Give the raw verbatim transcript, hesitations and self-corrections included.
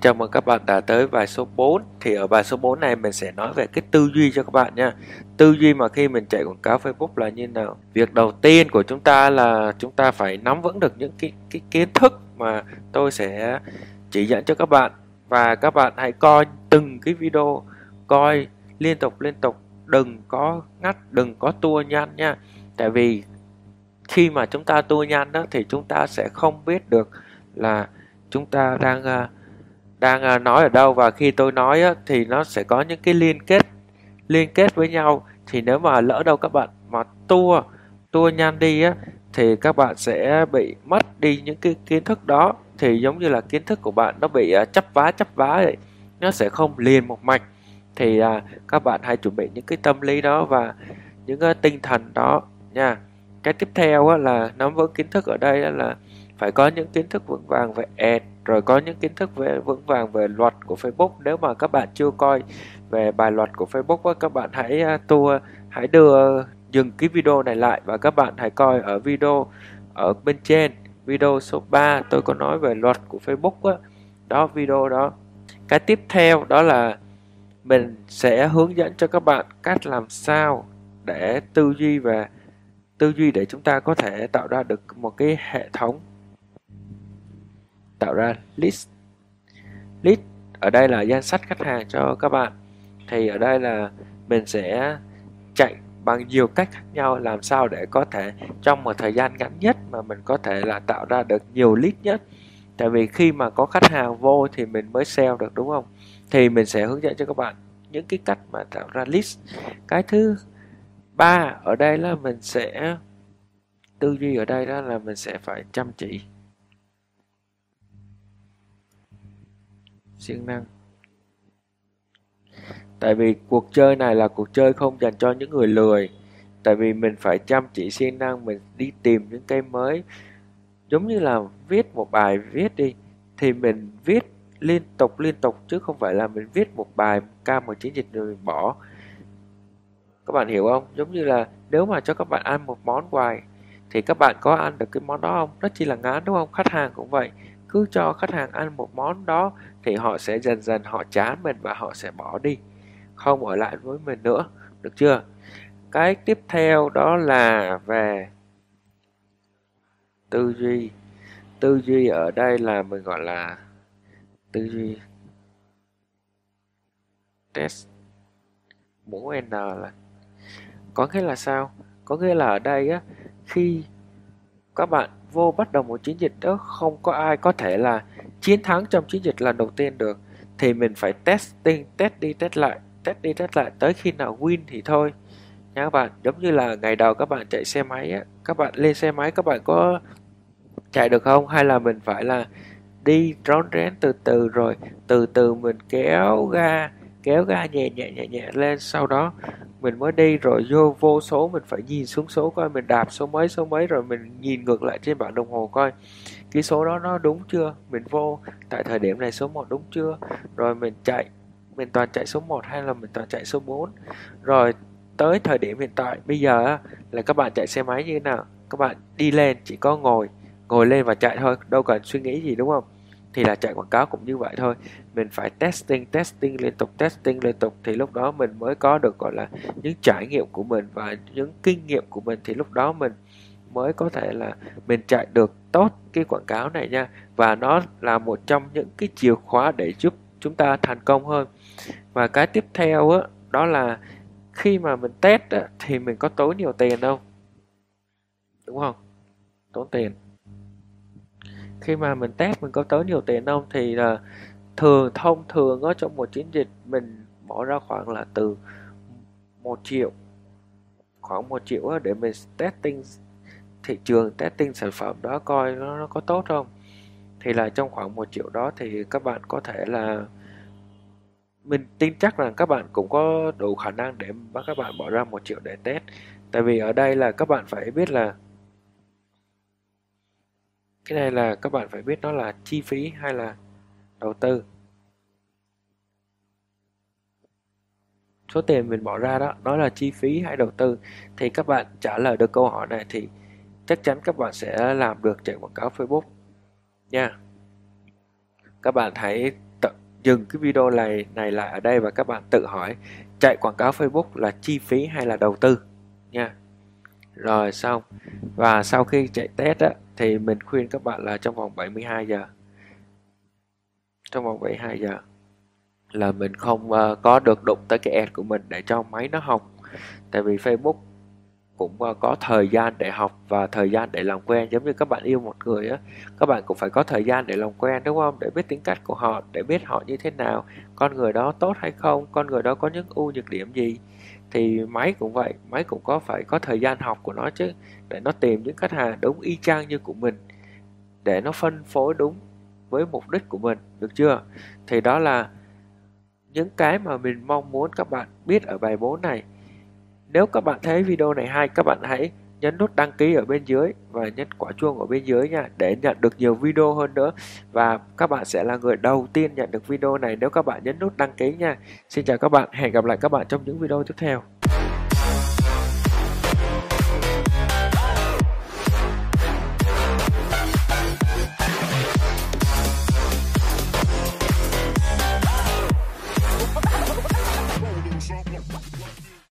Chào mừng các bạn đã tới bài số bốn. Thì ở bài số bốn này mình sẽ nói về cái tư duy cho các bạn nha. Tư duy mà khi mình chạy quảng cáo Facebook là như nào. Việc đầu tiên của chúng ta là chúng ta phải nắm vững được những cái, cái kiến thức mà tôi sẽ chỉ dẫn cho các bạn. Và các bạn hãy coi từng cái video, coi liên tục liên tục, đừng có ngắt, đừng có tua nhanh nha. Tại vì khi mà chúng ta tua nhanh đó thì chúng ta sẽ không biết được là chúng ta đang đang nói ở đâu, và khi tôi nói á, thì nó sẽ có những cái liên kết liên kết với nhau. Thì nếu mà lỡ đâu các bạn mà tua tua nhanh đi á, thì các bạn sẽ bị mất đi những cái kiến thức đó. Thì giống như là kiến thức của bạn nó bị chắp vá chắp vá vậy, nó sẽ không liền một mạch. Thì à, các bạn hãy chuẩn bị những cái tâm lý đó và những cái tinh thần đó nha. Cái tiếp theo á, là nắm vững kiến thức ở đây là phải có những kiến thức vững vàng về ad, rồi có những kiến thức về vững vàng về luật của Facebook. Nếu mà các bạn chưa coi về bài luật của Facebook á, các bạn hãy tua hãy đưa dừng cái video này lại và các bạn hãy coi ở video ở bên trên, video số ba tôi có nói về luật của Facebook á. Đó, video đó. Cái tiếp theo đó là mình sẽ hướng dẫn cho các bạn cách làm sao để tư duy và tư duy để chúng ta có thể tạo ra được một cái hệ thống, tạo ra list. List ở đây là danh sách khách hàng cho các bạn. Thì ở đây là mình sẽ chạy bằng nhiều cách khác nhau, làm sao để có thể trong một thời gian ngắn nhất mà mình có thể là tạo ra được nhiều list nhất. Tại vì khi mà có khách hàng vô thì mình mới sell được, đúng không? Thì mình sẽ hướng dẫn cho các bạn những cái cách mà tạo ra list. Cái thứ ba ở đây là mình sẽ tư duy ở đây đó là mình sẽ phải chăm chỉ, siêng năng. Tại vì cuộc chơi này là cuộc chơi không dành cho những người lười. Tại vì mình phải chăm chỉ siêng năng, mình đi tìm những cái mới. Giống như là viết một bài viết đi, thì mình viết liên tục liên tục chứ không phải là mình viết một bài ca mười chín dịch rồi mình bỏ. Các bạn hiểu không? Giống như là nếu mà cho các bạn ăn một món hoài thì các bạn có ăn được cái món đó không? Nó chỉ là ngán, đúng không? Khách hàng cũng vậy. Cứ cho khách hàng ăn một món đó thì họ sẽ dần dần họ chán mình và họ sẽ bỏ đi, không ở lại với mình nữa, được chưa? Cái tiếp theo đó là về tư duy. Tư duy ở đây là mình gọi là tư duy test, mũ N là có nghĩa là sao? Có nghĩa là ở đây á, khi các bạn vô bắt đầu một chiến dịch đó, không có ai có thể là chiến thắng trong chiến dịch lần đầu tiên được. Thì mình phải testing, test đi test lại, test đi test lại tới khi nào win thì thôi nha các bạn. Giống như là ngày đầu các bạn chạy xe máy á, các bạn lên xe máy các bạn có chạy được không? Hay là mình phải là đi rón rén từ từ, rồi từ từ mình kéo ga, kéo ga nhẹ nhẹ nhẹ nhẹ lên, sau đó mình mới đi. Rồi vô vô số mình phải nhìn xuống số coi mình đạp số mấy số mấy, rồi mình nhìn ngược lại trên bảng đồng hồ coi cái số đó nó đúng chưa, mình vô tại thời điểm này số một đúng chưa, rồi mình chạy mình toàn chạy số một hay là mình toàn chạy số bốn. Rồi tới thời điểm hiện tại bây giờ là các bạn chạy xe máy như thế nào? Các bạn đi lên chỉ có ngồi ngồi lên và chạy thôi, đâu cần suy nghĩ gì, đúng không? Thì là chạy quảng cáo cũng như vậy thôi. Mình phải testing, testing liên tục, testing liên tục. Thì lúc đó mình mới có được gọi là những trải nghiệm của mình và những kinh nghiệm của mình. Thì lúc đó mình mới có thể là mình chạy được tốt cái quảng cáo này nha. Và nó là một trong những cái chìa khóa để giúp chúng ta thành công hơn. Và cái tiếp theo đó, đó là khi mà mình test đó, thì mình có tốn nhiều tiền không? Đúng không? Tốn tiền. Khi mà mình test mình có tới nhiều tiền không? Thì là thường thông thường ở trong một chiến dịch mình bỏ ra khoảng là từ một triệu, khoảng một triệu để mình testing thị trường, testing sản phẩm đó coi nó, nó có tốt không. Thì là trong khoảng một triệu đó thì các bạn có thể là mình tin chắc rằng các bạn cũng có đủ khả năng để các bạn bỏ ra một triệu để test. Tại vì ở đây là các bạn phải biết là cái này là các bạn phải biết nó là chi phí hay là đầu tư. Số tiền mình bỏ ra đó, đó là chi phí hay đầu tư. Thì các bạn trả lời được câu hỏi này thì chắc chắn các bạn sẽ làm được chạy quảng cáo Facebook nha. Các bạn hãy tự dừng cái video này này lại ở đây và các bạn tự hỏi chạy quảng cáo Facebook là chi phí hay là đầu tư nha. Rồi xong, và sau khi chạy test á, thì mình khuyên các bạn là trong vòng bảy mươi hai giờ, trong vòng bảy mươi hai giờ là mình không uh, có được đụng tới cái ad của mình để cho máy nó học. Tại vì Facebook cũng uh, có thời gian để học và thời gian để làm quen. Giống như các bạn yêu một người á, các bạn cũng phải có thời gian để làm quen, đúng không? Để biết tính cách của họ, để biết họ như thế nào, con người đó tốt hay không, con người đó có những ưu nhược điểm gì. Thì máy cũng vậy, máy cũng có phải có thời gian học của nó chứ, để nó tìm những khách hàng đúng y chang như của mình, để nó phân phối đúng với mục đích của mình, được chưa? Thì đó là những cái mà mình mong muốn các bạn biết ở bài bốn này. Nếu các bạn thấy video này hay, các bạn hãy nhấn nút đăng ký ở bên dưới và nhấn quả chuông ở bên dưới nha, để nhận được nhiều video hơn nữa. Và các bạn sẽ là người đầu tiên nhận được video này nếu các bạn nhấn nút đăng ký nha. Xin chào các bạn, hẹn gặp lại các bạn trong những video tiếp theo.